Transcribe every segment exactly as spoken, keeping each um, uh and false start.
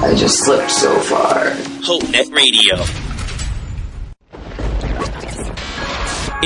I just slipped so far. HopeNet Radio.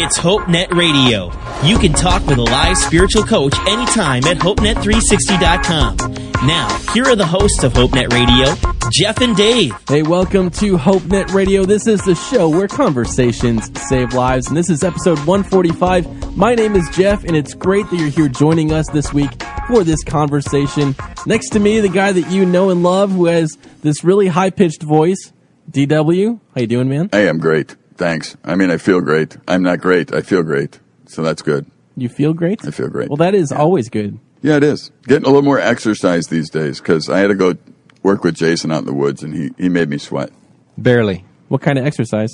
It's HopeNet Radio. You can talk with a live spiritual coach anytime at HopeNet three sixty dot com. Now, here are the hosts of HopeNet Radio, Jeff and Dave. Hey, welcome to HopeNet Radio. This is the show where conversations save lives, and this is episode one forty-five. My name is Jeff, and it's great that you're here joining us this week for this conversation. Next to me, the guy that you know and love, who has this really high-pitched voice, D W. How you doing, man? I am great. Thanks. I mean, I feel great. I'm not great. I feel great. So that's good. You feel great? I feel great. Well, that is yeah. always good. Yeah, it is. Getting a little more exercise these days, because I had to go work with Jason out in the woods, and he, he made me sweat. Barely. What kind of exercise?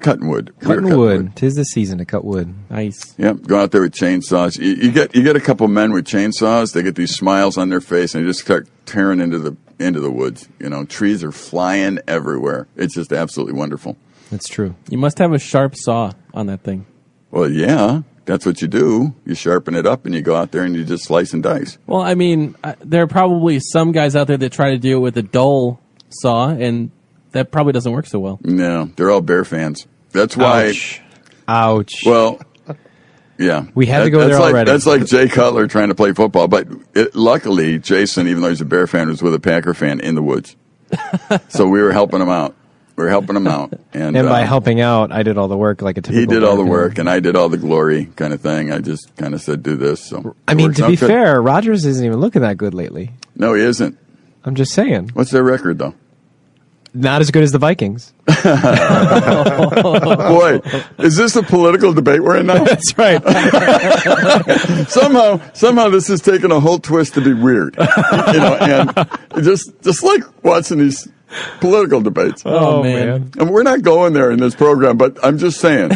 Cutting wood. Cutting we cut wood. wood. Tis the season to cut wood. Nice. Yep. Go out there with chainsaws. You, you get you get a couple men with chainsaws. They get these smiles on their face, and they just start tearing into the into the woods. You know, trees are flying everywhere. It's just absolutely wonderful. That's true. You must have a sharp saw on that thing. Well, yeah. That's what you do. You sharpen it up, and you go out there, and you just slice and dice. Well, I mean, there are probably some guys out there that try to do it with a dull saw, and that probably doesn't work so well. No, they're all Bear fans. That's why. Ouch. Ouch. Well, yeah. We had that, to go there like, already. That's like Jay Cutler trying to play football. But it, luckily, Jason, even though he's a Bear fan, was with a Packer fan in the woods. So we were helping him out. We were helping him out. And, and by uh, helping out, I did all the work like a typical He did Bear all the work, fan. And I did all the glory kind of thing. I just kind of said, do this. So I mean, to be fair, good. Rodgers isn't even looking that good lately. No, he isn't. I'm just saying. What's their record, though? Not as good as the Vikings. Boy, is this a political debate we're in now? That's right. somehow, somehow this has taken a whole twist to be weird. You know, and just just like watching these political debates. Oh, oh man. man. And we're not going there in this program, but I'm just saying.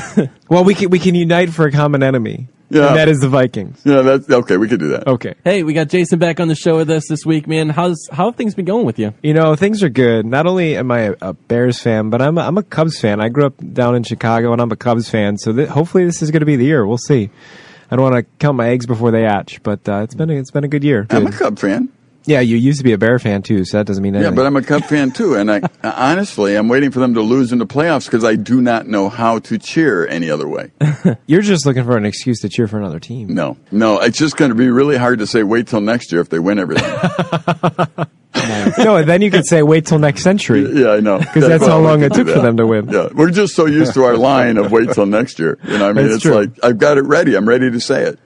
Well, we can we can unite for a common enemy. Yeah. And that is the Vikings. Yeah, that's okay, we could do that. Okay. Hey, we got Jason back on the show with us this week, man. How's how have things been going with you? You know, things are good. Not only am I a Bears fan, but I'm a, I'm a Cubs fan. I grew up down in Chicago, and I'm a Cubs fan. So th- hopefully this is going to be the year. We'll see. I don't want to count my eggs before they hatch, but uh, it's been a, it's been a good year. Dude. I'm a Cubs fan. Yeah, you used to be a Bear fan too, so that doesn't mean anything. Yeah, but I'm a Cubs fan too, and I honestly, I'm waiting for them to lose in the playoffs because I do not know how to cheer any other way. You're just looking for an excuse to cheer for another team. No, no, it's just going to be really hard to say wait till next year if they win everything. No, and then you could say wait till next century. Yeah, I know. Because that's, that's how long it took that. for them to win. Yeah, we're just so used to our line of wait till next year. You know, I mean, that's it's true. Like I've got it ready. I'm ready to say it.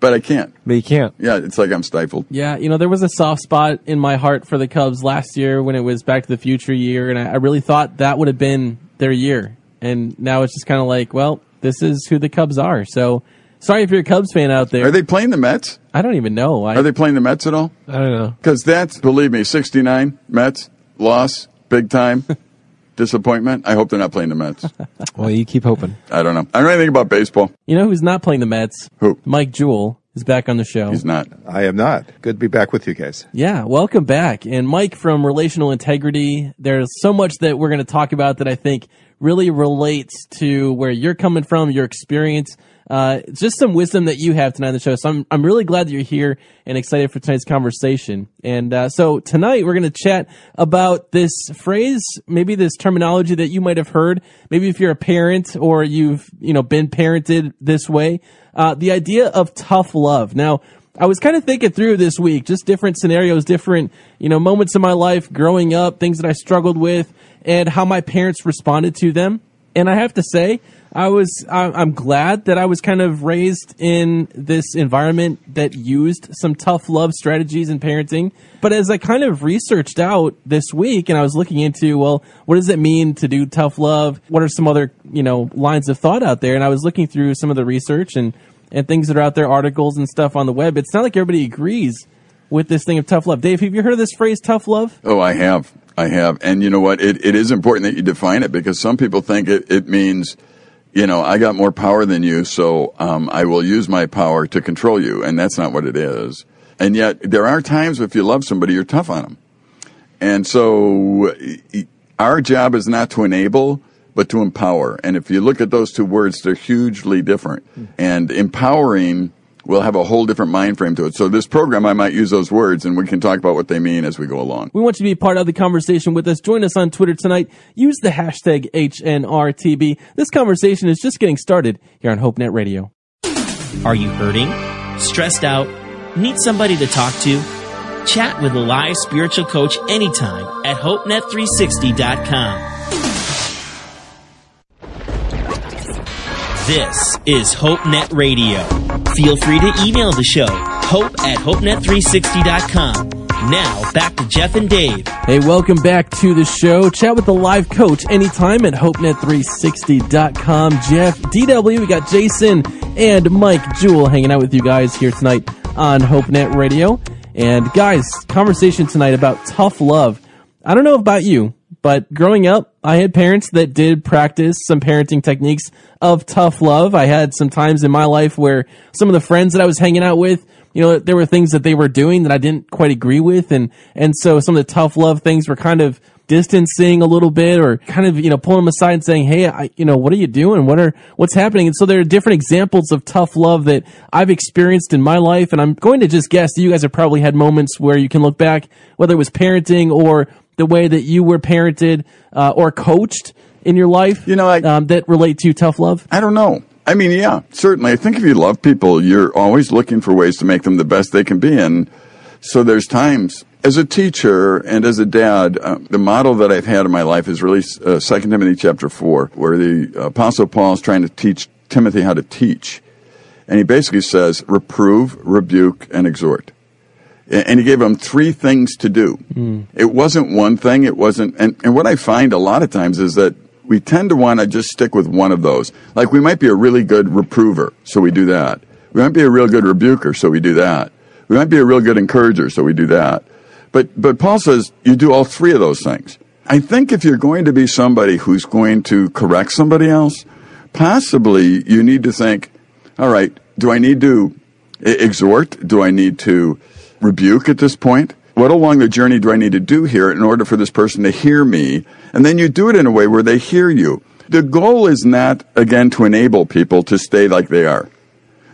But I can't. But you can't. Yeah, it's like I'm stifled. Yeah, you know, there was a soft spot in my heart for the Cubs last year when it was Back to the Future year, and I, I really thought that would have been their year. And now it's just kind of like, well, this is who the Cubs are. So sorry if you're a Cubs fan out there. Are they playing the Mets? I don't even know. I, are they playing the Mets at all? I don't know. Because that's, believe me, sixty-nine, Mets, loss, big time. Disappointment. I hope they're not playing the Mets. Well, you keep hoping. I don't know. I don't know anything about baseball. You know who's not playing the Mets? Who? Mike Jewell is back on the show. He's not. I am not. Good to be back with you guys. Yeah, welcome back. And Mike from Relational Integrity, there's so much that we're going to talk about that I think really relates to where you're coming from, your experience. Uh, just some wisdom that you have tonight on the show. So I'm, I'm really glad that you're here and excited for tonight's conversation. And, uh, so tonight we're going to chat about this phrase, maybe this terminology that you might have heard. Maybe if you're a parent or you've, you know, been parented this way, uh, the idea of tough love. Now, I was kind of thinking through this week, just different scenarios, different, you know, moments in my life growing up, things that I struggled with and how my parents responded to them. And I have to say, I was, I'm glad that I was kind of raised in this environment that used some tough love strategies in parenting. But as I kind of researched out this week and I was looking into, well, what does it mean to do tough love? What are some other, you know, lines of thought out there? And I was looking through some of the research and, and things that are out there, articles and stuff on the web. It's not like everybody agrees with this thing of tough love. Dave, have you heard of this phrase, tough love? Oh, I have. I have. And you know what? It, it is important that you define it, because some people think it, it means, you know, I got more power than you, so um, I will use my power to control you. And that's not what it is. And yet there are times if you love somebody, you're tough on them. And so our job is not to enable, but to empower. And if you look at those two words, they're hugely different. And empowering will have a whole different mind frame to it. So this program, I might use those words, and we can talk about what they mean as we go along. We want you to be part of the conversation with us. Join us on Twitter tonight. Use the hashtag H N R T B. This conversation is just getting started here on HopeNet Radio. Are you hurting? Stressed out? Need somebody to talk to? Chat with a live spiritual coach anytime at Hope Net three sixty dot com. This is HopeNet Radio. Feel free to email the show, hope at hope net three sixty dot com. Now, back to Jeff and Dave. Hey, welcome back to the show. Chat with the live coach anytime at hope net three sixty dot com. Jeff, D W, we got Jason and Mike Jewell hanging out with you guys here tonight on HopeNet Radio. And guys, conversation tonight about tough love. I don't know about you, but growing up, I had parents that did practice some parenting techniques of tough love. I had some times in my life where some of the friends that I was hanging out with, you know, there were things that they were doing that I didn't quite agree with. And, and so some of the tough love things were kind of distancing a little bit, or kind of, you know, pulling them aside and saying, hey, I, you know, what are you doing? What are, what's happening? And so there are different examples of tough love that I've experienced in my life. And I'm going to just guess that you guys have probably had moments where you can look back, whether it was parenting or the way that you were parented uh, or coached in your life, you know, I, um, that relate to tough love. I don't know. I mean, yeah, certainly. I think if you love people, you're always looking for ways to make them the best they can be. And so there's times, as a teacher and as a dad, uh, the model that I've had in my life is really uh, Second Timothy chapter four, where the Apostle Paul is trying to teach Timothy how to teach. And he basically says, reprove, rebuke, and exhort. And he gave them three things to do. Mm. It wasn't one thing. It wasn't. And, and what I find a lot of times is that we tend to want to just stick with one of those. Like, we might be a really good reprover, so we do that. We might be a real good rebuker, so we do that. We might be a real good encourager, so we do that. But but Paul says you do all three of those things. I think if you're going to be somebody who's going to correct somebody else, possibly you need to think, all right, do I need to exhort? Do I need to rebuke at this point? What along the journey do I need to do here in order for this person to hear me? And then you do it in a way where they hear you. The goal is not, again, to enable people to stay like they are.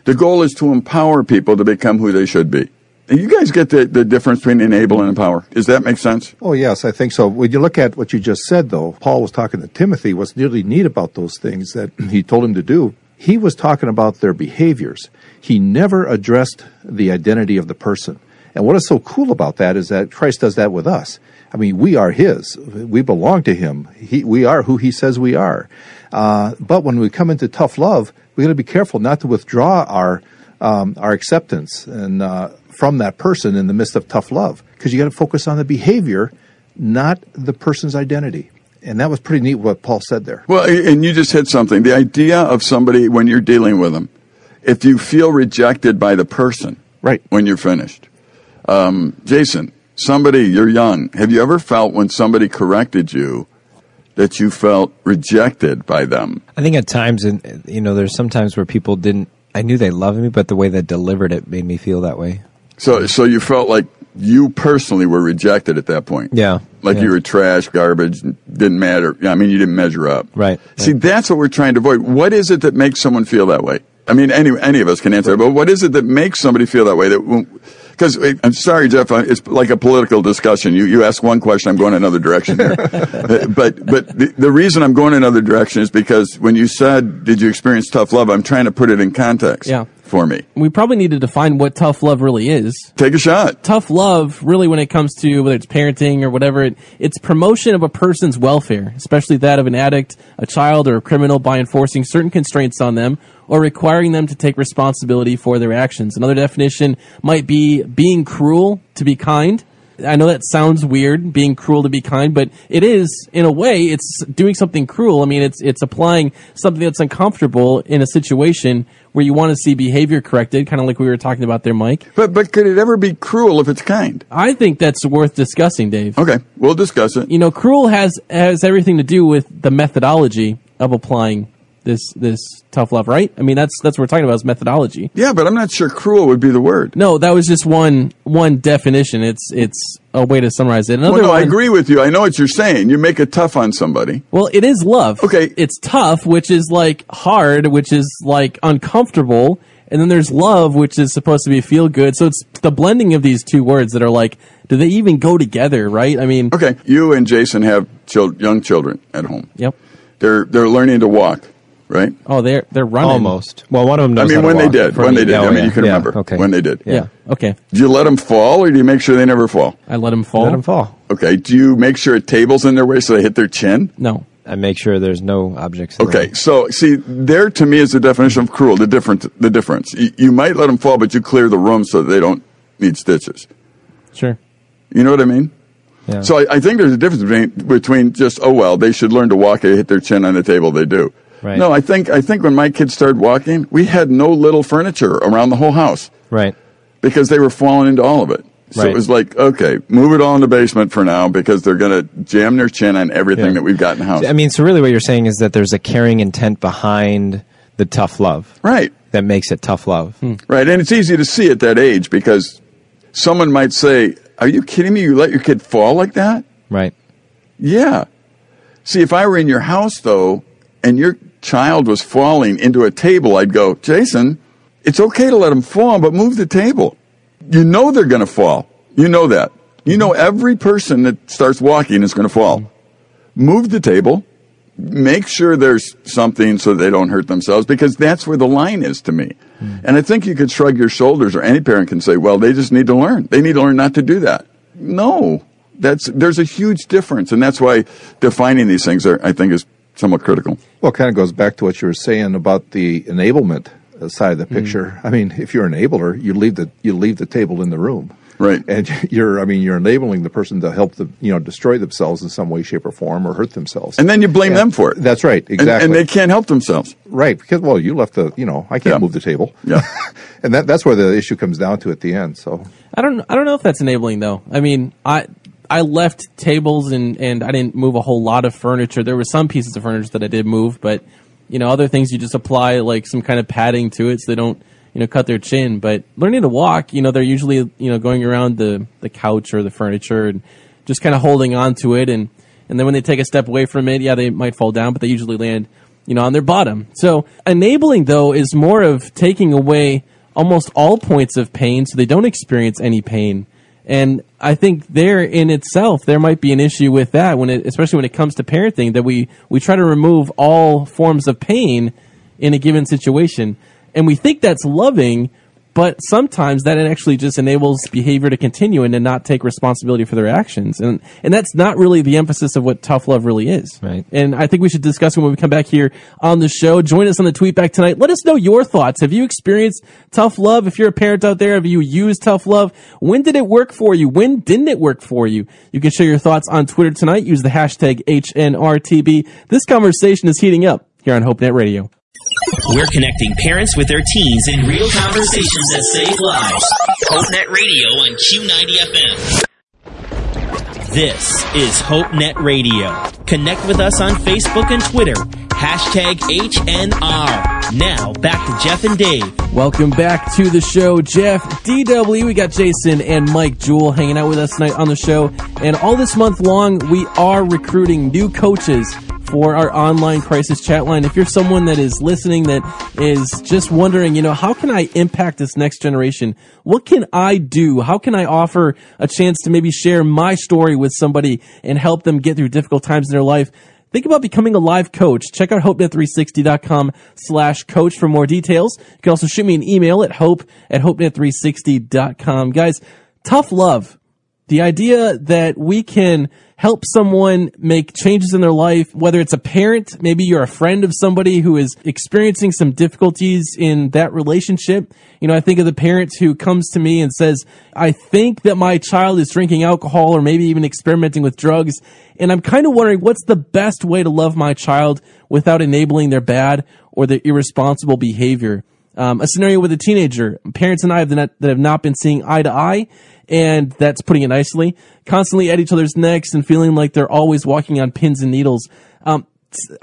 The goal is to empower people to become who they should be. And you guys get the, the difference between enable and empower. Does that make sense? Oh, yes, I think so. When you look at what you just said, though, Paul was talking to Timothy. What's really neat about those things that he told him to do, he was talking about their behaviors. He never addressed the identity of the person. And what is so cool about that is that Christ does that with us. I mean, we are His. We belong to Him. He, we are who He says we are. Uh, but when we come into tough love, we've got to be careful not to withdraw our um, our acceptance and uh, from that person in the midst of tough love, because you got to focus on the behavior, not the person's identity. And that was pretty neat what Paul said there. Well, and you just hit something. The idea of somebody when you're dealing with them, if you feel rejected by the person, right, when you're finished. Um, Jason, somebody, you're young. Have you ever felt when somebody corrected you that you felt rejected by them? I think at times, and you know, there's some times where people didn't, I knew they loved me, but the way they delivered it made me feel that way. So, so you felt like you personally were rejected at that point. Yeah. Like, yeah, you were trash, garbage, didn't matter. I mean, you didn't measure up. Right. See, right. That's what we're trying to avoid. What is it that makes someone feel that way? I mean, any any of us can answer, but what is it that makes somebody feel that way? That, because I'm sorry, Jeff, it's like a political discussion. You you ask one question, I'm going another direction there. but but the, the reason I'm going another direction is because when you said, did you experience tough love, I'm trying to put it in context. Yeah. For me. We probably need to define what tough love really is. Take a shot. Tough love, really, when it comes to whether it's parenting or whatever, it, it's promotion of a person's welfare, especially that of an addict, a child, or a criminal, by enforcing certain constraints on them or requiring them to take responsibility for their actions. Another definition might be being cruel to be kind. I know that sounds weird, being cruel to be kind, but it is, in a way, it's doing something cruel. I mean, it's it's applying something that's uncomfortable in a situation where you want to see behavior corrected, kind of like we were talking about there, Mike. But but could it ever be cruel if it's kind? I think that's worth discussing, Dave. Okay, we'll discuss it. You know, cruel has has everything to do with the methodology of applying this this tough love, right? I mean, that's that's what we're talking about, is methodology. Yeah, but I'm not sure cruel would be the word. No, that was just one one definition. It's it's a way to summarize it. Another well, no, one, I agree with you. I know what you're saying. You make it tough on somebody. Well, it is love. Okay. It's tough, which is like hard, which is like uncomfortable. And then there's love, which is supposed to be feel good. So it's the blending of these two words that are like, do they even go together, right? I mean... Okay, you and Jason have chil- young children at home. Yep. They're they're learning to walk. Right? Oh, they're they're running. Almost. Well, one of them knows I mean, when they did. When they did. I mean, you can remember. Okay. When they did. Yeah. Okay. Do you let them fall, or do you make sure they never fall? I let them fall. Let them fall. Okay. Do you make sure a table's in their way so they hit their chin? No. I make sure there's no objects in the way. Okay. So, see, there to me is the definition of cruel, the different, the difference. You, you might let them fall, but you clear the room so they don't need stitches. Sure. You know what I mean? Yeah. So I, I think there's a difference between, between just, oh, well, they should learn to walk, they hit their chin on the table, they do. Right. No, I think I think when my kids started walking, we had no little furniture around the whole house. Right. Because they were falling into all of it. So right. It was like, okay, move it all in the basement for now because they're going to jam their chin on everything yeah. that we've got in the house. I mean, so really what you're saying is that there's a caring intent behind the tough love. Right. That makes it tough love. Hmm. Right, and it's easy to see at that age because someone might say, are you kidding me? You let your kid fall like that? Right. Yeah. See, if I were in your house, though, and your child was falling into a table, I'd go, Jason, it's okay to let them fall, but move the table. You know they're going to fall. You know that. You know every person that starts walking is going to fall. Move the table. Make sure there's something so they don't hurt themselves, because that's where the line is to me. Mm. And I think you could shrug your shoulders, or any parent can say, well, they just need to learn. They need to learn not to do that. No. That's, there's a huge difference, and that's why defining these things, are, I think, is somewhat critical. Well, it kind of goes back to what you were saying about the enablement side of the picture. Mm. I mean, if you're an enabler, you leave the you leave the table in the room, right? And you're, I mean, you're enabling the person to help them, you know, destroy themselves in some way, shape, or form, or hurt themselves. And then you blame and, them for it. That's right, exactly. And, and they can't help themselves, right? Because well, you left the, you know, I can't yeah. move the table, yeah. And that that's where the issue comes down to at the end. So I don't I don't know if that's enabling though. I mean, I. I left tables and, and I didn't move a whole lot of furniture. There were some pieces of furniture that I did move, but, you know, other things you just apply like some kind of padding to it so they don't, you know, cut their chin. But learning to walk, you know, they're usually, you know, going around the, the couch or the furniture and just kind of holding on to it. And, and then when they take a step away from it, yeah, they might fall down, but they usually land, you know, on their bottom. So enabling, though, is more of taking away almost all points of pain so they don't experience any pain. And I think there in itself, there might be an issue with that, when it, especially when it comes to parenting, that we, we try to remove all forms of pain in a given situation. And we think that's loving, but sometimes that actually just enables behavior to continue and to not take responsibility for their actions. And and that's not really the emphasis of what tough love really is. Right. And I think we should discuss it when we come back here on the show. Join us on the tweet back tonight. Let us know your thoughts. Have you experienced tough love? If you're a parent out there, have you used tough love? When did it work for you? When didn't it work for you? You can share your thoughts on Twitter tonight. Use the hashtag H N R T B. This conversation is heating up here on HopeNet Radio. We're connecting parents with their teens in real conversations that save lives. HopeNet Radio on Q ninety F M. This is HopeNet Radio. Connect with us on Facebook and Twitter. Hashtag H N R. Now, back to Jeff and Dave. Welcome back to the show, Jeff, D W. We got Jason and Mike Jewell hanging out with us tonight on the show. And all this month long, we are recruiting new coaches for our online crisis chat line. If you're someone that is listening that is just wondering, you know, how can I impact this next generation? What can I do? How can I offer a chance to maybe share my story with somebody and help them get through difficult times in their life? Think about becoming a live coach. Check out HopeNet three sixty dot com slash coach for more details. You can also shoot me an email at hope at HopeNet three sixty dot com. Guys, tough love. The idea that we can help someone make changes in their life, whether it's a parent, maybe you're a friend of somebody who is experiencing some difficulties in that relationship. You know, I think of the parent who comes to me and says, I think that my child is drinking alcohol or maybe even experimenting with drugs, and I'm kind of wondering what's the best way to love my child without enabling their bad or their irresponsible behavior. Um, a scenario with a teenager, parents and I have not, that have not been seeing eye to eye, and that's putting it nicely, constantly at each other's necks and feeling like they're always walking on pins and needles. Um,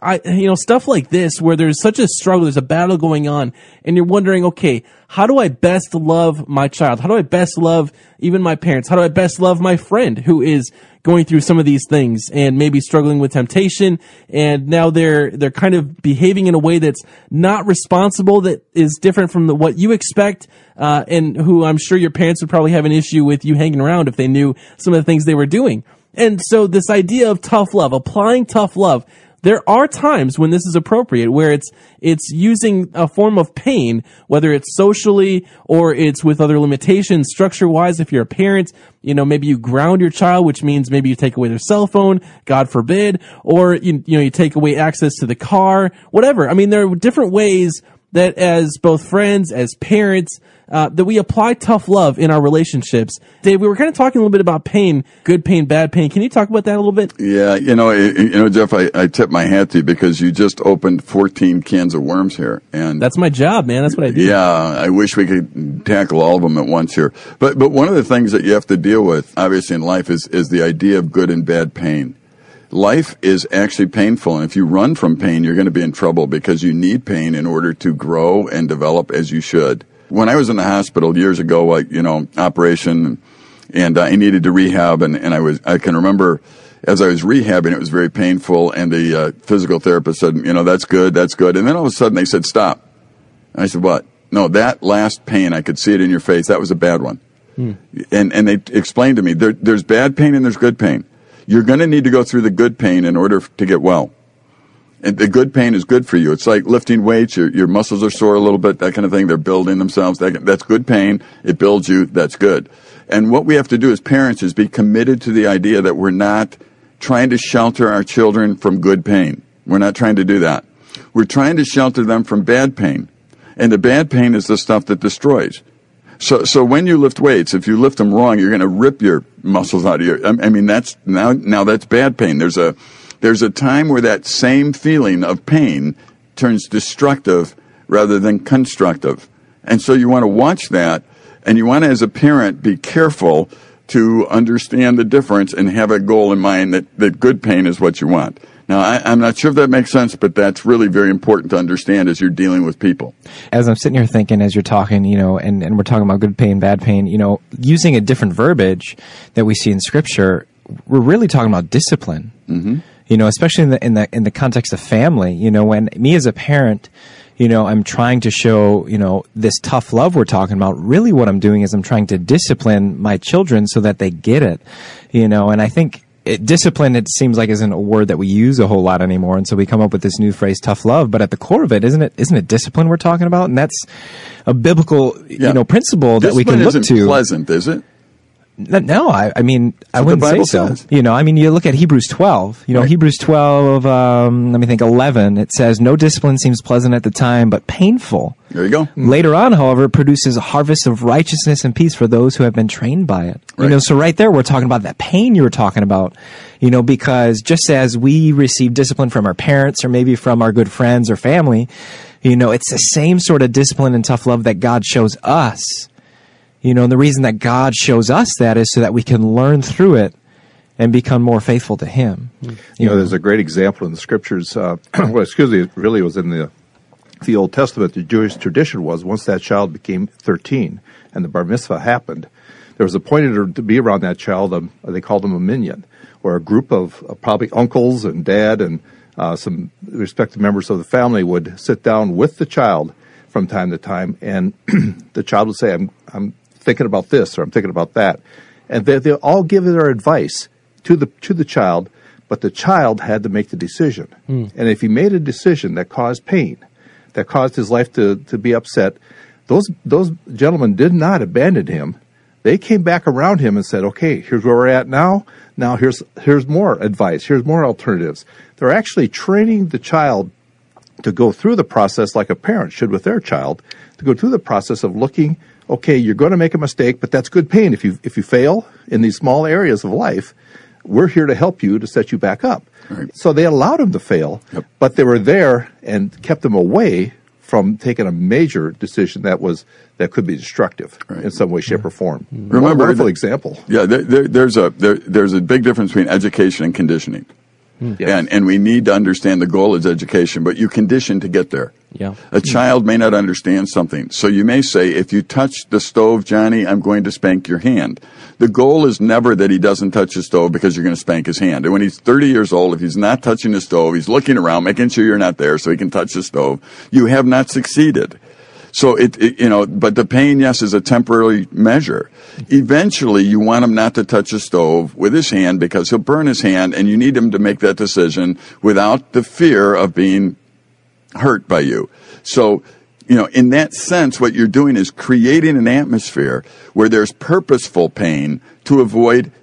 I, you know, stuff like this where there's such a struggle, there's a battle going on, and you're wondering, okay, how do I best love my child? How do I best love even my parents? How do I best love my friend who is going through some of these things and maybe struggling with temptation? And now they're, they're kind of behaving in a way that's not responsible, that is different from the, what you expect, uh, and who I'm sure your parents would probably have an issue with you hanging around if they knew some of the things they were doing. And so this idea of tough love, applying tough love, there are times when this is appropriate, where it's it's using a form of pain, whether it's socially or it's with other limitations, structure-wise. If you're a parent, you know, maybe you ground your child, which means maybe you take away their cell phone, God forbid, or you, you know, you take away access to the car, whatever. I mean, there are different ways that as both friends, as parents, uh, that we apply tough love in our relationships. Dave, we were kind of talking a little bit about pain, good pain, bad pain. Can you talk about that a little bit? Yeah, you know, you know, Jeff, I, I tip my hat to you because you just opened fourteen cans of worms here, and that's my job, man. That's what I do. Yeah, I wish we could tackle all of them at once here. But but one of the things that you have to deal with, obviously, in life is is the idea of good and bad pain. Life is actually painful, and if you run from pain, you're going to be in trouble because you need pain in order to grow and develop as you should. When I was in the hospital years ago, like, you know, operation, and I needed to rehab, and, and I was, I can remember as I was rehabbing, it was very painful, and the uh, physical therapist said, you know, that's good, that's good, and then all of a sudden they said, stop. And I said, what? No, that last pain, I could see it in your face, that was a bad one. Mm. And, and they explained to me, there, there's bad pain and there's good pain. You're going to need to go through the good pain in order to get well. And the good pain is good for you. It's like lifting weights. Your, your muscles are sore a little bit, that kind of thing. They're building themselves. That, that's good pain. It builds you. That's good. And what we have to do as parents is be committed to the idea that we're not trying to shelter our children from good pain. We're not trying to do that. We're trying to shelter them from bad pain. And the bad pain is the stuff that destroys. So, so when you lift weights, if you lift them wrong, you're going to rip your muscles out of your, I mean, that's, now, now that's bad pain. There's a, there's a time where that same feeling of pain turns destructive rather than constructive. And so you want to watch that, and you want to, as a parent, be careful to understand the difference and have a goal in mind that, that good pain is what you want. Now, I, I'm not sure if that makes sense, but that's really very important to understand as you're dealing with people. As I'm sitting here thinking, as you're talking, you know, and, and we're talking about good pain, bad pain, you know, using a different verbiage that we see in Scripture, we're really talking about discipline. Mm-hmm. You know, especially in the in the in the context of family. You know, when me as a parent, you know, I'm trying to show, you know, this tough love we're talking about. Really, what I'm doing is I'm trying to discipline my children so that they get it. You know, and I think. It, discipline, it seems like, isn't a word that we use a whole lot anymore, and so we come up with this new phrase, tough love. But at the core of it, isn't it? Isn't it discipline we're talking about? And that's a biblical, yeah. you know, principle discipline that we can look to. Discipline isn't pleasant, is it? No, I, I mean, that's I wouldn't say so. Says. You know, I mean, you look at Hebrews twelve. You know, right. Hebrews twelve. Um, let me think. eleven. It says, "No discipline seems pleasant at the time, but painful." There you go. Later on, however, produces a harvest of righteousness and peace for those who have been trained by it. Right. You know, so right there, we're talking about that pain you were talking about. You know, because just as we receive discipline from our parents or maybe from our good friends or family, you know, it's the same sort of discipline and tough love that God shows us. You know, and the reason that God shows us that is so that we can learn through it and become more faithful to Him. You, you know, know, there's a great example in the Scriptures. Uh, well, excuse me, it really was in the the Old Testament. The Jewish tradition was once that child became thirteen and the bar mitzvah happened, there was appointed to be around that child. Um, they called them a minyan, or a group of uh, probably uncles and dad and uh, some respective members of the family would sit down with the child from time to time, and the child would say, "I'm, I'm." thinking about this, or I'm thinking about that. And they, they all give their advice to the to the child, but the child had to make the decision. Mm. And if he made a decision that caused pain, that caused his life to, to be upset, those those gentlemen did not abandon him. They came back around him and said, okay, here's where we're at now. Now here's here's more advice. Here's more alternatives. They're actually training the child to go through the process like a parent should with their child, to go through the process of looking, okay, you're going to make a mistake, but that's good pain. If you if you fail in these small areas of life, we're here to help you to set you back up. Right. So they allowed him to fail, yep. but they were there and kept him away from taking a major decision that was that could be destructive right. in some way, shape, or form. Remember, One wonderful the, example. Yeah, there, there, there's a there, there's a big difference between education and conditioning, mm. yes. and and we need to understand the goal is education, but you condition to get there. Yeah, a child may not understand something, so you may say, "If you touch the stove, Johnny, I'm going to spank your hand." The goal is never that he doesn't touch the stove because you're going to spank his hand. And when he's thirty years old, if he's not touching the stove, he's looking around, making sure you're not there so he can touch the stove. You have not succeeded. So, it, it you know, but the pain, yes, is a temporary measure. Eventually, you want him not to touch the stove with his hand because he'll burn his hand, and you need him to make that decision without the fear of being hurt by you. So, you know, in that sense, what you're doing is creating an atmosphere where there's purposeful pain to avoid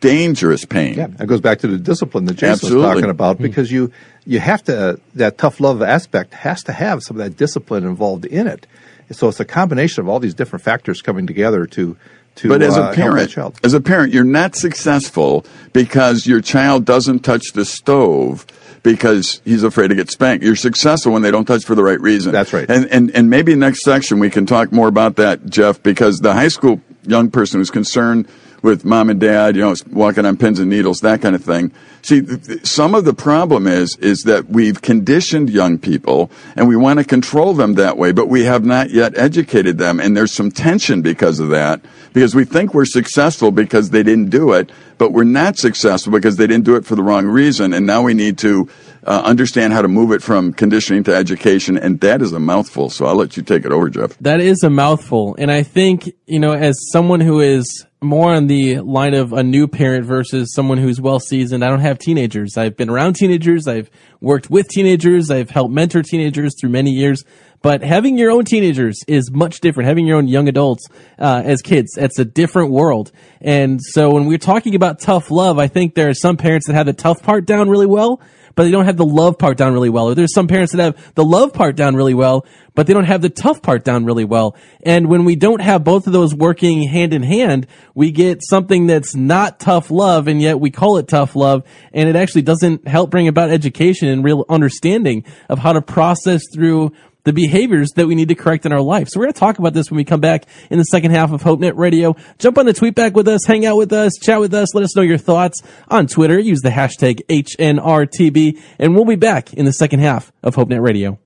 dangerous pain. Yeah, it goes back to the discipline that Jason Absolutely. was talking about, because you you have to, uh, that tough love aspect has to have some of that discipline involved in it. So it's a combination of all these different factors coming together to to But as uh, a parent, as a parent, you're not successful because your child doesn't touch the stove because he's afraid to get spanked. You're successful when they don't touch for the right reason. That's right. And and and maybe next section we can talk more about that, Jeff, because the high school young person who's concerned with mom and dad, you know, walking on pins and needles, that kind of thing. See, some of the problem is is that we've conditioned young people, and we want to control them that way, but we have not yet educated them, and there's some tension because of that, because we think we're successful because they didn't do it, but we're not successful because they didn't do it for the wrong reason, and now we need to uh, understand how to move it from conditioning to education, and that is a mouthful, so I'll let you take it over, Jeff. That is a mouthful, and I think, you know, as someone who is more on the line of a new parent versus someone who's well-seasoned. I don't have teenagers. I've been around teenagers. I've worked with teenagers. I've helped mentor teenagers through many years. But having your own teenagers is much different. Having your own young adults uh, as kids, it's a different world. And so when we're talking about tough love, I think there are some parents that have the tough part down really well, but they don't have the love part down really well. Or there's some parents that have the love part down really well, but they don't have the tough part down really well. And when we don't have both of those working hand in hand, we get something that's not tough love, and yet we call it tough love, and it actually doesn't help bring about education and real understanding of how to process through the behaviors that we need to correct in our life. So we're going to talk about this when we come back in the second half of HopeNet Radio. Jump on the tweet back with us, hang out with us, chat with us, let us know your thoughts on Twitter. Use the hashtag H N R T B, and we'll be back in the second half of HopeNet Radio.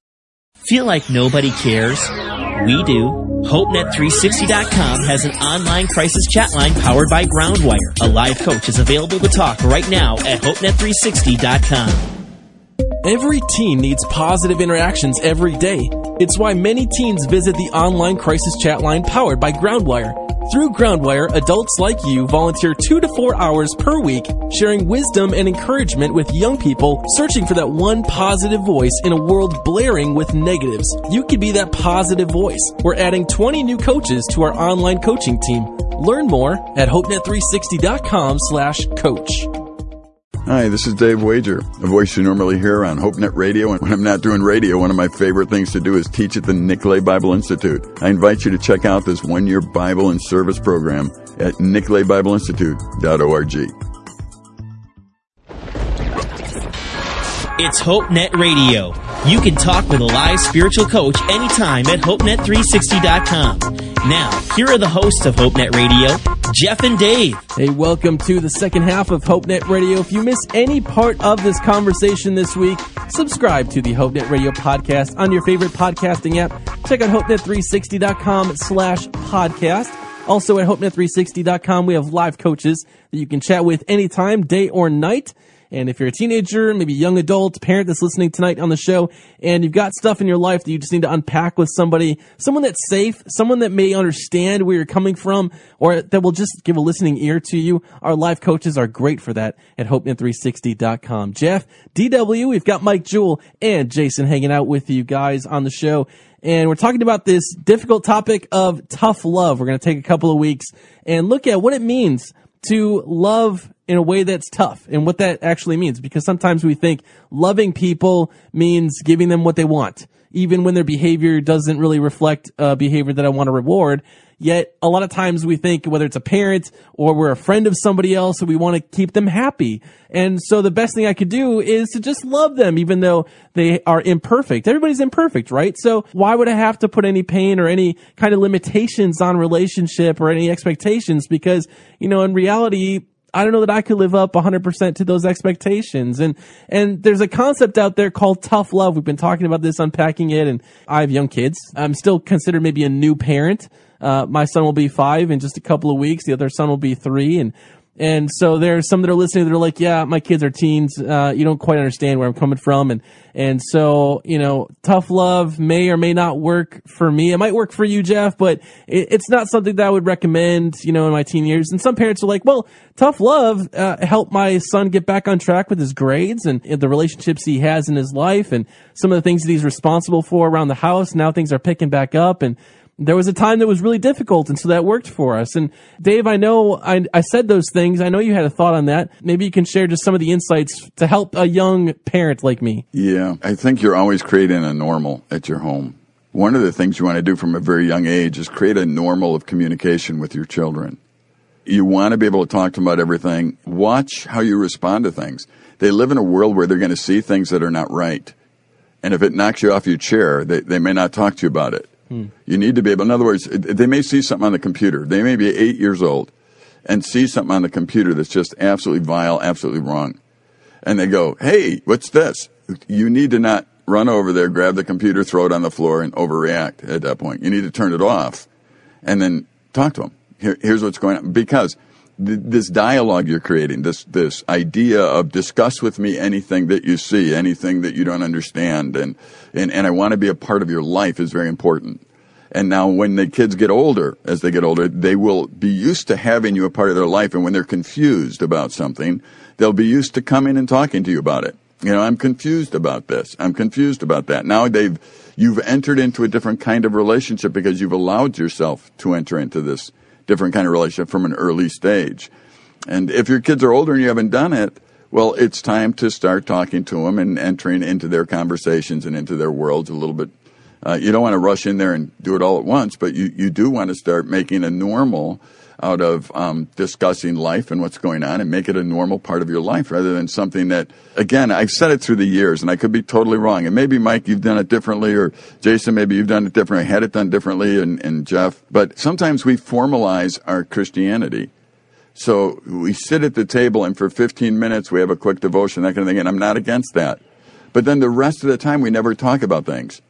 Feel like nobody cares? We do. HopeNet three sixty dot com has an online crisis chat line powered by Groundwire. A live coach is available to talk right now at HopeNet three sixty dot com. Every teen needs positive interactions every day. It's why many teens visit the online crisis chat line powered by Groundwire. Through Groundwire, adults like you volunteer two to four hours per week, sharing wisdom and encouragement with young people searching for that one positive voice in a world blaring with negatives. You could be that positive voice. We're adding twenty new coaches to our online coaching team. Learn more at HopeNet three sixty dot com slash coach. Hi, this is Dave Wager, a voice you normally hear on HopeNet Radio. And when I'm not doing radio, one of my favorite things to do is teach at the Nicolet Bible Institute. I invite you to check out this one-year Bible and service program at Nicolet Bible Institute dot org. It's HopeNet Radio. You can talk with a live spiritual coach anytime at HopeNet three sixty dot com. Now, here are the hosts of HopeNet Radio, Jeff and Dave. Hey, welcome to the second half of HopeNet Radio. If you miss any part of this conversation this week, subscribe to the HopeNet Radio podcast on your favorite podcasting app. Check out HopeNet three sixty dot com slash podcast. Also at HopeNet three sixty dot com, we have live coaches that you can chat with anytime, day or night. And if you're a teenager, maybe young adult, parent that's listening tonight on the show, and you've got stuff in your life that you just need to unpack with somebody, someone that's safe, someone that may understand where you're coming from, or that will just give a listening ear to you, our live coaches are great for that at HopeNet three sixty dot com. Jeff, D W, we've got Mike Jewell and Jason hanging out with you guys on the show. and we're talking about this difficult topic of tough love. We're going to take a couple of weeks and look at what it means to love in a way that's tough and what that actually means, because sometimes we think loving people means giving them what they want, even when their behavior doesn't really reflect a behavior that I want to reward. Yet a lot of times we think, whether it's a parent or we're a friend of somebody else, so we want to keep them happy. And so the best thing I could do is to just love them, even though they are imperfect. Everybody's imperfect, right? So why would I have to put any pain or any kind of limitations on relationship or any expectations? Because, you know, in reality, I don't know that I could live up one hundred percent to those expectations. And and there's a concept out there called tough love. We've been talking about this, unpacking it, and I have young kids. I'm still considered maybe a new parent. Uh, my son will be five in just a couple of weeks. The other son will be three. And and so there's some that are listening that are like, yeah, my kids are teens. Uh, you don't quite understand where I'm coming from. And and so, you know, tough love may or may not work for me. It might work for you, Jeff, but it, it's not something that I would recommend, you know, in my teen years. And some parents are like, well, tough love uh, helped my son get back on track with his grades and, and the relationships he has in his life and some of the things that he's responsible for around the house. Now things are picking back up, and there was a time that was really difficult, and so that worked for us. And Dave, I know I, I said those things. I know you had a thought on that. Maybe you can share just some of the insights to help a young parent like me. Yeah, I think you're always creating a normal at your home. One of the things you want to do from a very young age is create a normal of communication with your children. You want to be able to talk to them about everything. Watch how you respond to things. They live in a world where they're going to see things that are not right. And if it knocks you off your chair, they, they may not talk to you about it. You need to be able, in other words, they may see something on the computer. They may be eight years old and see something on the computer that's just absolutely vile, absolutely wrong. And they go, hey, what's this? You need to not run over there, grab the computer, throw it on the floor, and overreact at that point. You need to turn it off and then talk to them. Here, here's what's going on. Because th- this dialogue you're creating, this this idea of discuss with me anything that you see, anything that you don't understand, and, and, and I want to be a part of your life is very important. And now when the kids get older, as they get older, they will be used to having you a part of their life. And when they're confused about something, they'll be used to coming and talking to you about it. You know, I'm confused about this. I'm confused about that. Now they've, you've entered into a different kind of relationship because you've allowed yourself to enter into this different kind of relationship from an early stage. And if your kids are older and you haven't done it, well, it's time to start talking to them and entering into their conversations and into their worlds a little bit. Uh, you don't want to rush in there and do it all at once, but you, you do want to start making a normal out of um, discussing life and what's going on, and make it a normal part of your life rather than something that, again, I've said it through the years, and I could be totally wrong. And maybe, Mike, you've done it differently, or Jason, maybe you've done it differently, had it done differently, and, and Jeff. But sometimes we formalize our Christianity. So we sit at the table, and for fifteen minutes we have a quick devotion, that kind of thing, and I'm not against that. But then the rest of the time we never talk about things.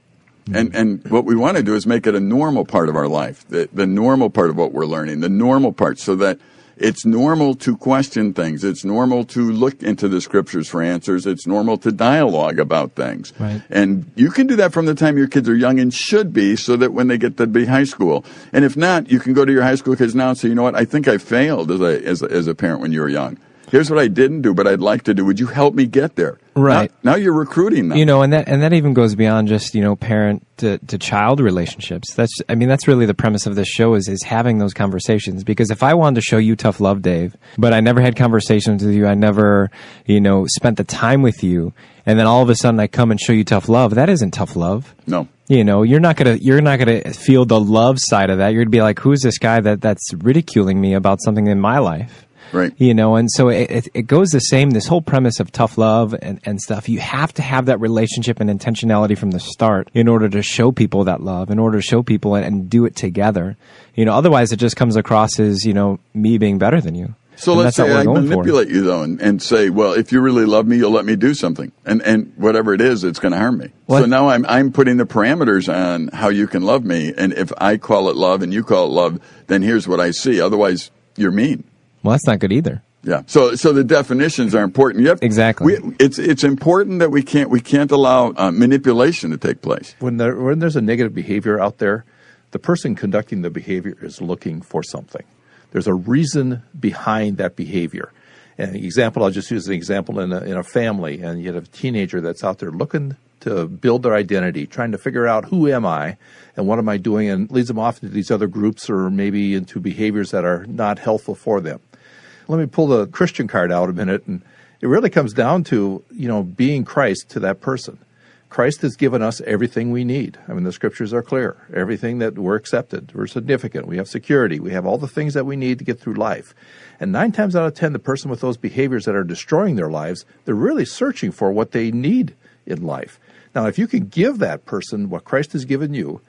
And and what we want to do is make it a normal part of our life, the, the normal part of what we're learning, the normal part, so that it's normal to question things. It's normal to look into the scriptures for answers. It's normal to dialogue about things. Right. And you can do that from the time your kids are young and should be, so that when they get to be high school. And if not, you can go to your high school kids now and say, you know what, I think I failed as a, as a, as a parent when you were young. Here's what I didn't do, but I'd like to do. Would you help me get there? Right. Now, now you're recruiting them. You know, and that and that even goes beyond just, you know, parent to, to child relationships. That's I mean, that's really the premise of this show is is having those conversations. Because if I wanted to show you tough love, Dave, but I never had conversations with you, I never, you know, spent the time with you, and then all of a sudden I come and show you tough love, that isn't tough love. No. You know, you're not gonna you're not gonna feel the love side of that. You're gonna be like, who's this guy that, that's ridiculing me about something in my life? Right. You know, and so it, it, it goes the same, this whole premise of tough love and, and stuff. You have to have that relationship and intentionality from the start in order to show people that love, in order to show people and, and do it together. You know, otherwise it just comes across as, you know, me being better than you. So and let's say I manipulate for. you, though, and, and say, well, if you really love me, you'll let me do something. And and whatever it is, it's going to harm me. What? So now I'm I'm putting the parameters on how you can love me. And if I call it love and you call it love, then here's what I see. Otherwise, you're mean. Well, that's not good either. Yeah. So, so the definitions are important. Yep. Exactly. We, it's it's important that we can't we can't allow uh, manipulation to take place. When there when there's a negative behavior out there, the person conducting the behavior is looking for something. There's a reason behind that behavior. An example. I'll just use an example in a, in a family, and you have a teenager that's out there looking to build their identity, trying to figure out who am I and what am I doing, and leads them off into these other groups or maybe into behaviors that are not helpful for them. Let me pull the Christian card out a minute, and it really comes down to, you know, being Christ to that person. Christ has given us everything we need. I mean, the scriptures are clear. Everything that we're accepted, we're significant, we have security, we have all the things that we need to get through life. And nine times out of ten, the person with those behaviors that are destroying their lives, they're really searching for what they need in life. Now, if you can give that person what Christ has given you,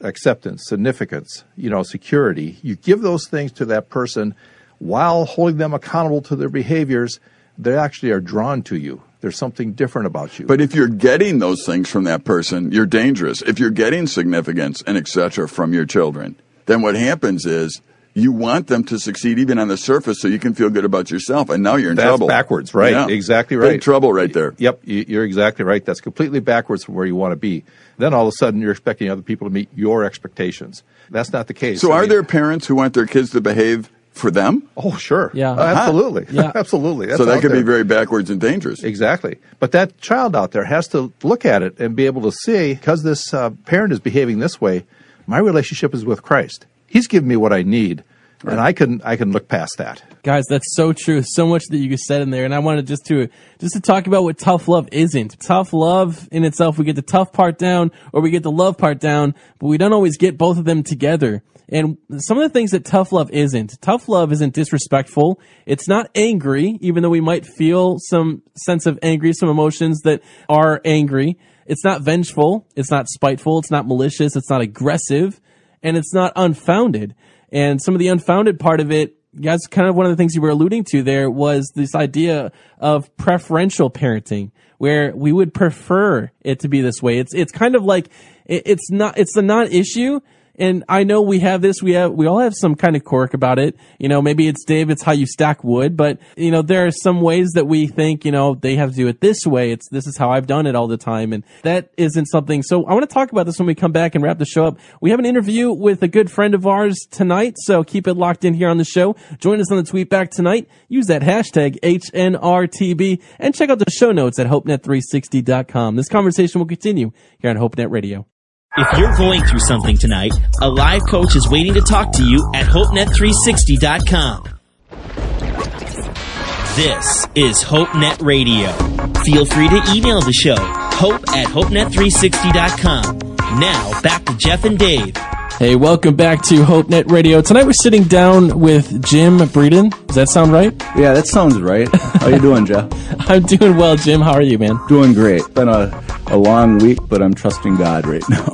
acceptance, significance, you know, security, you give those things to that person while holding them accountable to their behaviors, they actually are drawn to you. There's something different about you. But if you're getting those things from that person, you're dangerous. If you're getting significance and et cetera from your children, then what happens is you want them to succeed even on the surface so you can feel good about yourself, and now you're in That's trouble. That's backwards, right? Yeah. Exactly right. Big trouble right there. Yep, you're exactly right. That's completely backwards from where you want to be. Then all of a sudden you're expecting other people to meet your expectations. That's not the case. So I are mean, there parents who want their kids to behave for them? Oh, sure. Yeah. Uh, absolutely. Yeah. Absolutely. That's so that could there. be very backwards and dangerous. Exactly. But that child out there has to look at it and be able to see, because this uh, parent is behaving this way, my relationship is with Christ. He's given me what I need, right, and I can I can look past that. Guys, that's so true. So much that you said in there, and I wanted just to just to talk about what tough love isn't. Tough love in itself, we get the tough part down or we get the love part down, but we don't always get both of them together. And some of the things that tough love isn't, tough love isn't disrespectful. It's not angry, even though we might feel some sense of angry, some emotions that are angry. It's not vengeful. It's not spiteful. It's not malicious. It's not aggressive. And it's not unfounded. And some of the unfounded part of it, that's kind of one of the things you were alluding to there, was this idea of preferential parenting, where we would prefer it to be this way. It's it's kind of like it, it's not it's a non-issue. And I know we have this, we have, we all have some kind of quirk about it. You know, maybe it's Dave, it's how you stack wood, but you know, there are some ways that we think, you know, they have to do it this way. It's, this is how I've done it all the time. And that isn't something. So I want to talk about this when we come back and wrap the show up. We have an interview with a good friend of ours tonight. So keep it locked in here on the show. Join us on the tweet back tonight. Use that hashtag H N R T B and check out the show notes at Hope Net three sixty dot com. This conversation will continue here on HopeNet Radio. If you're going through something tonight, a live coach is waiting to talk to you at Hope Net three sixty dot com. This is HopeNet Radio. Feel free to email the show, hope at Hope Net three sixty dot com. Now, back to Jeff and Dave. Hey, welcome back to HopeNet Radio. Tonight we're sitting down with Jim Breeden. Does that sound right? Yeah, that sounds right. How you doing, Jeff? I'm doing well, Jim. How are you, man? Doing great. Been a, a long week, but I'm trusting God right now.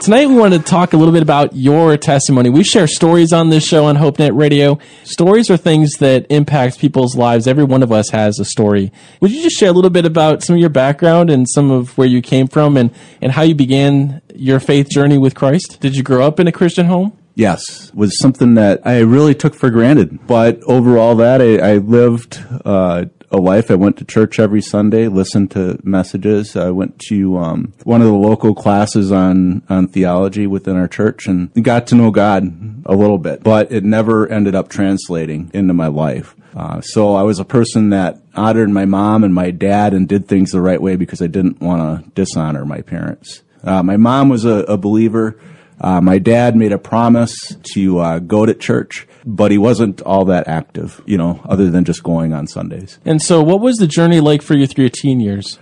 Tonight we want to talk a little bit about your testimony. We share stories on this show on HopeNet Radio. Stories are things that impact people's lives. Every one of us has a story. Would you just share a little bit about some of your background and some of where you came from and, and how you began your faith journey with Christ? Did you grow up in a Christian home? Yes, was something that I really took for granted. But overall that, I, I lived uh, a life. I went to church every Sunday, listened to messages. I went to um, one of the local classes on, on theology within our church and got to know God a little bit. But it never ended up translating into my life. Uh, so I was a person that honored my mom and my dad and did things the right way because I didn't want to dishonor my parents. Uh, my mom was a, a believer. Uh, my dad made a promise to uh, go to church, but he wasn't all that active, you know, other than just going on Sundays. And so what was the journey like for you through your teen years?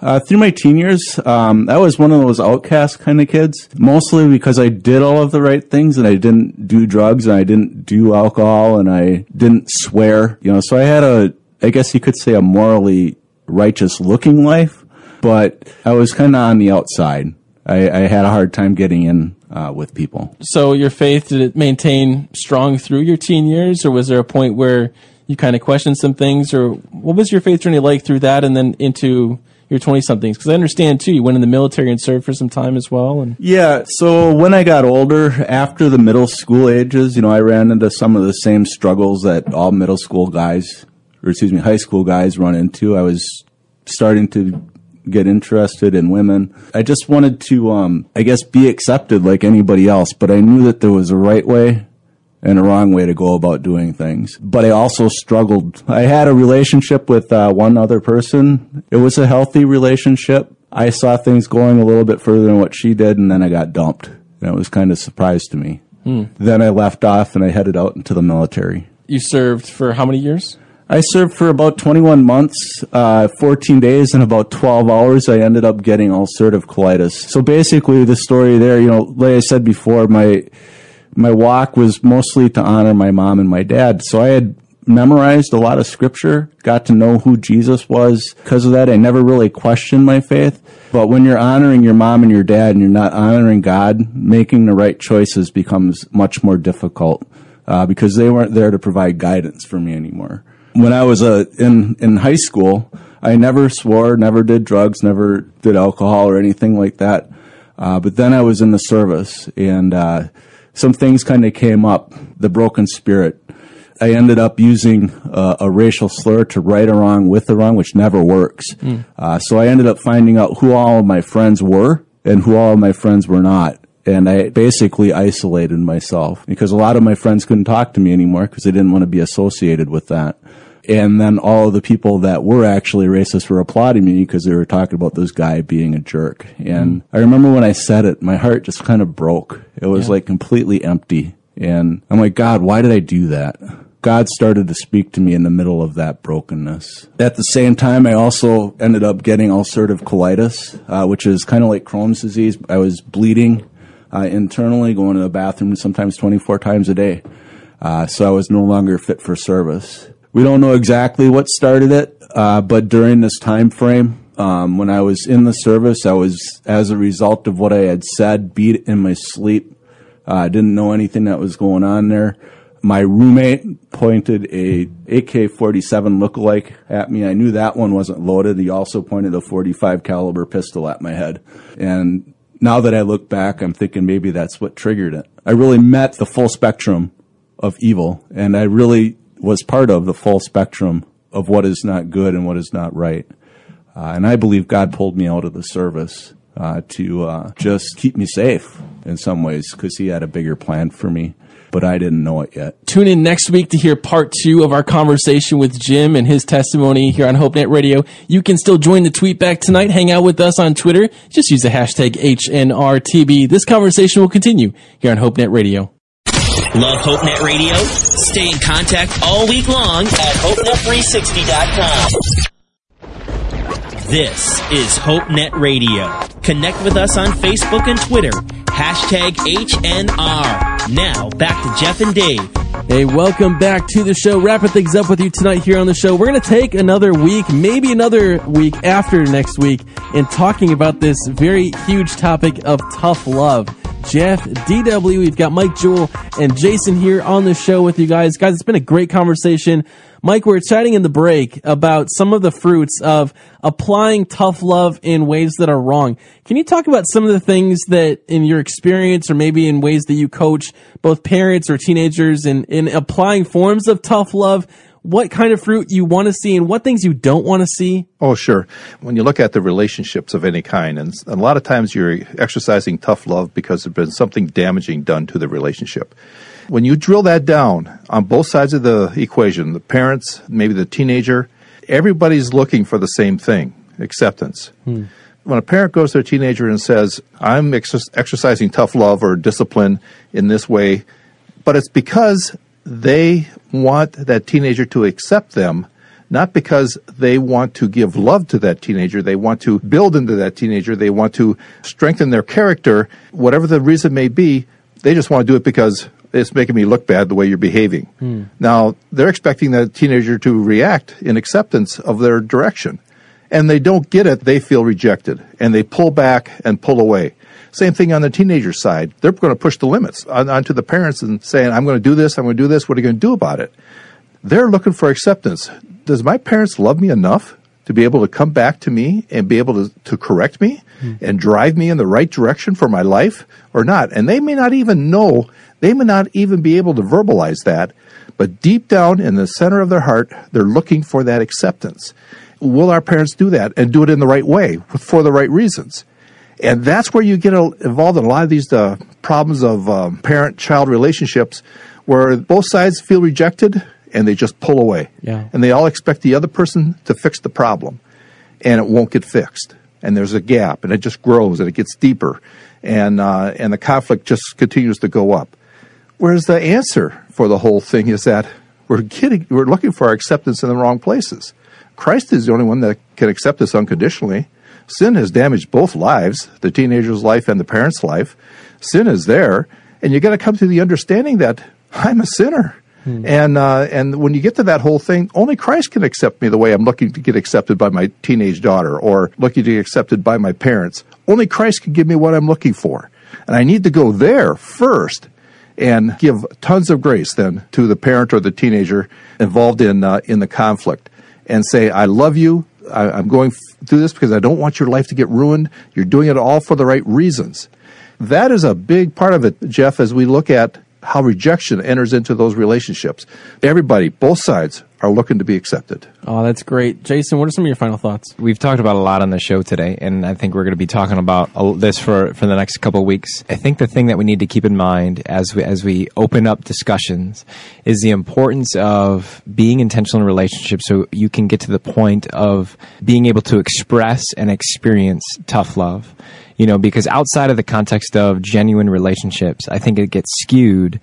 Uh, through my teen years, um, I was one of those outcast kind of kids, mostly because I did all of the right things and I didn't do drugs and I didn't do alcohol and I didn't swear, you know. So I had a, I guess you could say, a morally righteous looking life, but I was kind of on the outside. I, I had a hard time getting in uh, with people. So your faith, did it maintain strong through your teen years, or was there a point where you kind of questioned some things, or what was your faith journey like through that and then into your twenty-somethings? Because I understand, too, you went in the military and served for some time as well. And yeah, so when I got older, after the middle school ages, you know, I ran into some of the same struggles that all middle school guys, or excuse me, high school guys run into. I was starting to get interested in women. I just wanted to, um, I guess, be accepted like anybody else, but I knew that there was a right way and a wrong way to go about doing things. But I also struggled. I had a relationship with uh, one other person. It was a healthy relationship. I saw things going a little bit further than what she did, and then I got dumped. And it was kind of a surprise to me. Hmm. Then I left off, and I headed out into the military. You served for how many years? I served for about twenty-one months, uh, fourteen days, and about twelve hours. I ended up getting ulcerative colitis. So basically the story there, you know, like I said before, my my walk was mostly to honor my mom and my dad. So I had memorized a lot of scripture, got to know who Jesus was. Because of that, I never really questioned my faith. But when you're honoring your mom and your dad and you're not honoring God, making the right choices becomes much more difficult uh, because they weren't there to provide guidance for me anymore. When I was uh, in, in high school, I never swore, never did drugs, never did alcohol or anything like that. Uh, but then I was in the service, and uh, some things kind of came up, the broken spirit. I ended up using uh, a racial slur to right a wrong with a wrong, which never works. Mm. Uh, so I ended up finding out who all of my friends were and who all of my friends were not. And I basically isolated myself because a lot of my friends couldn't talk to me anymore because they didn't want to be associated with that. And then all of the people that were actually racist were applauding me because they were talking about this guy being a jerk. And I remember when I said it, my heart just kind of broke. It was yeah. like completely empty. And I'm like, God, why did I do that? God started to speak to me in the middle of that brokenness. At the same time, I also ended up getting ulcerative colitis, uh, which is kind of like Crohn's disease. I was bleeding uh, internally, going to the bathroom sometimes twenty-four times a day. Uh, so I was no longer fit for service. We don't know exactly what started it, uh, but during this time frame, um, when I was in the service, I was, as a result of what I had said, beat in my sleep. I uh, didn't know anything that was going on there. My roommate pointed a A K forty-seven lookalike at me. I knew that one wasn't loaded. He also pointed a forty-five caliber pistol at my head. And now that I look back, I'm thinking maybe that's what triggered it. I really met the full spectrum of evil, and I really was part of the full spectrum of what is not good and what is not right. Uh, and I believe God pulled me out of the service uh, to uh, just keep me safe in some ways because he had a bigger plan for me, but I didn't know it yet. Tune in next week to hear part two of our conversation with Jim and his testimony here on HopeNet Radio. You can still join the tweet back tonight. Hang out with us on Twitter. Just use the hashtag H N R T B. This conversation will continue here on HopeNet Radio. Love HopeNet Radio? Stay in contact all week long at Hope Net three sixty dot com. This is HopeNet Radio. Connect with us on Facebook and Twitter. Hashtag H N R. Now, back to Jeff and Dave. Hey, welcome back to the show. Wrapping things up with you tonight here on the show. We're going to take another week, maybe another week after next week, in talking about this very huge topic of tough love. Jeff, D W, we've got Mike Jewell and Jason here on the show with you guys. Guys, it's been a great conversation. Mike, we were chatting in the break about some of the fruits of applying tough love in ways that are wrong. Can you talk about some of the things that in your experience or maybe in ways that you coach both parents or teenagers in, in applying forms of tough love, what kind of fruit you want to see and what things you don't want to see? Oh, sure. When you look at the relationships of any kind, and a lot of times you're exercising tough love because there's been something damaging done to the relationship. When you drill that down on both sides of the equation, the parents, maybe the teenager, everybody's looking for the same thing, acceptance. Hmm. When a parent goes to a teenager and says, I'm ex- exercising tough love or discipline in this way, but it's because they want that teenager to accept them, not because they want to give love to that teenager. They want to build into that teenager. They want to strengthen their character. Whatever the reason may be, they just want to do it because it's making me look bad the way you're behaving. Hmm. Now, they're expecting that teenager to react in acceptance of their direction. And they don't get it, they feel rejected. And they pull back and pull away. Same thing on the teenager side. They're going to push the limits on, onto the parents and saying, I'm going to do this, I'm going to do this, what are you going to do about it? They're looking for acceptance. Does my parents love me enough to be able to come back to me and be able to, to correct me hmm. and drive me in the right direction for my life or not? And they may not even know. They may not even be able to verbalize that, but deep down in the center of their heart, they're looking for that acceptance. Will our parents do that and do it in the right way for the right reasons? And that's where you get involved in a lot of these uh, problems of um, parent-child relationships where both sides feel rejected and they just pull away. Yeah. And they all expect the other person to fix the problem, and it won't get fixed. and there's a gap, and it just grows, and it gets deeper, and uh, and the conflict just continues to go up. Whereas the answer for the whole thing is that we're getting, we're looking for our acceptance in the wrong places. Christ is the only one that can accept us unconditionally. Sin has damaged both lives, the teenager's life and the parent's life. Sin is there, and you got to come to the understanding that I'm a sinner. Hmm. And uh, and when you get to that whole thing, only Christ can accept me the way I'm looking to get accepted by my teenage daughter or looking to get accepted by my parents. Only Christ can give me what I'm looking for. And I need to go there first and give tons of grace then to the parent or the teenager involved in uh, in the conflict and say, I love you. I, I'm going through this because I don't want your life to get ruined. You're doing it all for the right reasons. That is a big part of it, Jeff, as we look at how rejection enters into those relationships. Everybody, both sides, are looking to be accepted. Oh, that's great. Jason, what are some of your final thoughts? We've talked about a lot on the show today, and I think we're going to be talking about this for, for the next couple of weeks. I think the thing that we need to keep in mind as we, as we open up discussions is the importance of being intentional in relationships so you can get to the point of being able to express and experience tough love. You know, because outside of the context of genuine relationships, I think it gets skewed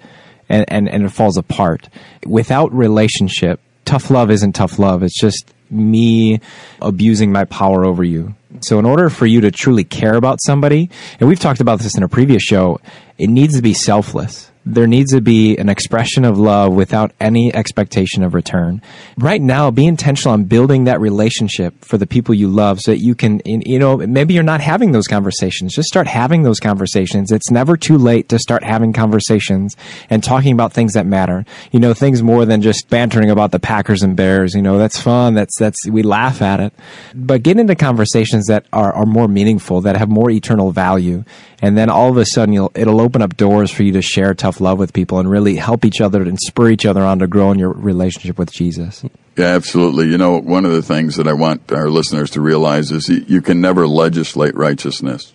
and, and, and it falls apart. Without relationship, tough love isn't tough love. It's just me abusing my power over you. So in order for you to truly care about somebody, and we've talked about this in a previous show, it needs to be selfless. There needs to be an expression of love without any expectation of return. Right now, be intentional on building that relationship for the people you love so that you can, you know, maybe you're not having those conversations. Just start having those conversations. It's never too late to start having conversations and talking about things that matter. You know, things more than just bantering about the Packers and Bears. You know, that's fun. That's, that's, we laugh at it. But get into conversations that are, are more meaningful, that have more eternal value. And then all of a sudden, you'll, it'll open up doors for you to share tough love with people and really help each other and spur each other on to grow in your relationship with Jesus. Yeah, absolutely. You know, one of the things that I want our listeners to realize is you can never legislate righteousness.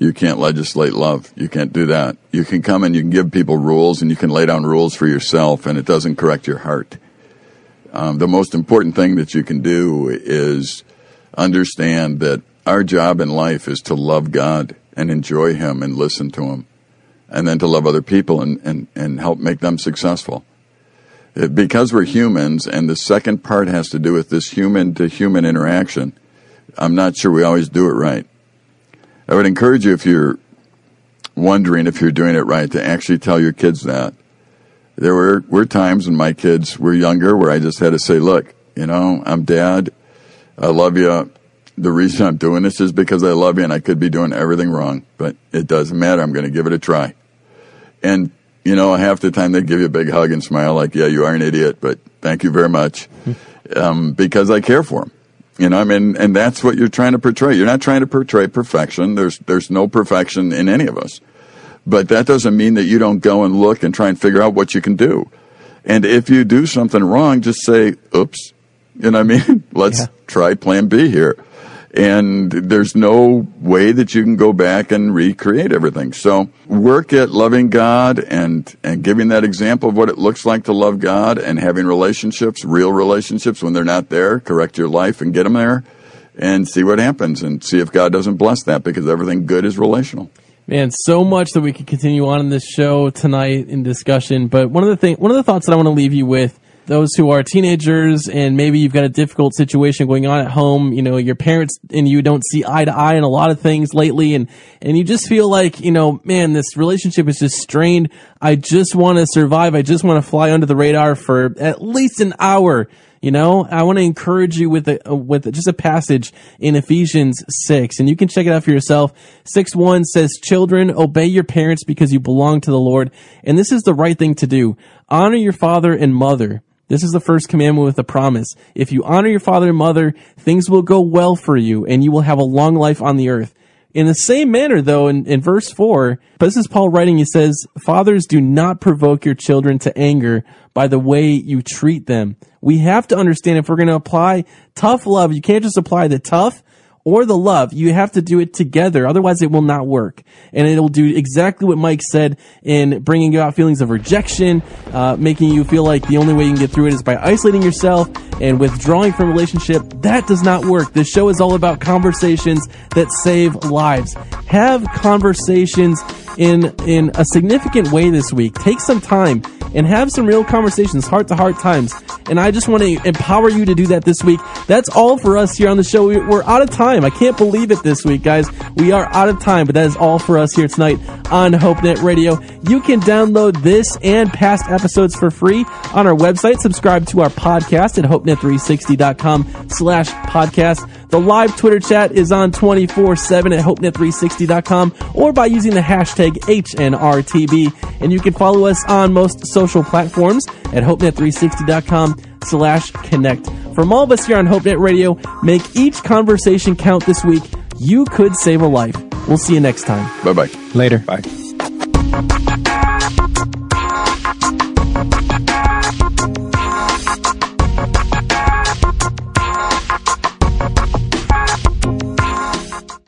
You can't legislate love. You can't do that. You can come and you can give people rules and you can lay down rules for yourself, and it doesn't correct your heart. Um, the most important thing that you can do is understand that our job in life is to love God and enjoy Him and listen to Him, and then to love other people and, and, and help make them successful. Because we're humans, and the second part has to do with this human-to-human interaction, I'm not sure we always do it right. I would encourage you, if you're wondering if you're doing it right, to actually tell your kids that. There were, were times when my kids were younger where I just had to say, look, you know, I'm Dad, I love you. The reason I'm doing this is because I love you, and I could be doing everything wrong, but it doesn't matter. I'm going to give it a try. And, you know, half the time they give you a big hug and smile like, yeah, you are an idiot, but thank you very much, um, because I care for them. You know, I mean, and that's what you're trying to portray. You're not trying to portray perfection. There's, there's no perfection in any of us. But that doesn't mean that you don't go and look and try and figure out what you can do. And if you do something wrong, just say, oops, you know what I mean? Let's yeah. try plan B here. And there's no way that you can go back and recreate everything. So work at loving God and, and giving that example of what it looks like to love God and having relationships, real relationships. When they're not there, correct your life and get them there and see what happens and see if God doesn't bless that, because everything good is relational. Man, so much that we could continue on in this show tonight in discussion. But one of the thing, one of the thoughts that I want to leave you with, those who are teenagers and maybe you've got a difficult situation going on at home, you know, your parents and you don't see eye to eye on a lot of things lately, and, and you just feel like, you know, man, this relationship is just strained. I just want to survive. I just want to fly under the radar for at least an hour. You know, I want to encourage you with a, with just a passage in Ephesians six, and you can check it out for yourself. six one says, children, obey your parents because you belong to the Lord, and this is the right thing to do. Honor your father and mother. This is the first commandment with a promise. If you honor your father and mother, things will go well for you, and you will have a long life on the earth. In the same manner, though, in, in verse four, but this is Paul writing, he says, fathers, do not provoke your children to anger by the way you treat them. We have to understand, if we're going to apply tough love, you can't just apply the tough or the love. You have to do it together. Otherwise, it will not work. And it will do exactly what Mike said in bringing about feelings of rejection, uh, making you feel like the only way you can get through it is by isolating yourself and withdrawing from a relationship. That does not work. This show is all about conversations that save lives. Have conversations in in a significant way this week. Take some time and have some real conversations, heart-to-heart times. And I just want to empower you to do that this week. That's all for us here on the show. We're out of time. I can't believe it this week, guys. We are out of time, but that is all for us here tonight on HopeNet Radio. You can download this and past episodes for free on our website. Subscribe to our podcast at HopeNet three sixty dot com slash podcast. The live Twitter chat is on twenty-four seven at HopeNet three sixty dot com or by using the hashtag H N R T B. And you can follow us on most social platforms at HopeNet three sixty dot com slash connect. From all of us here on HopeNet Radio, make each conversation count this week. You could save a life. We'll see you next time. Bye-bye. Later. Bye.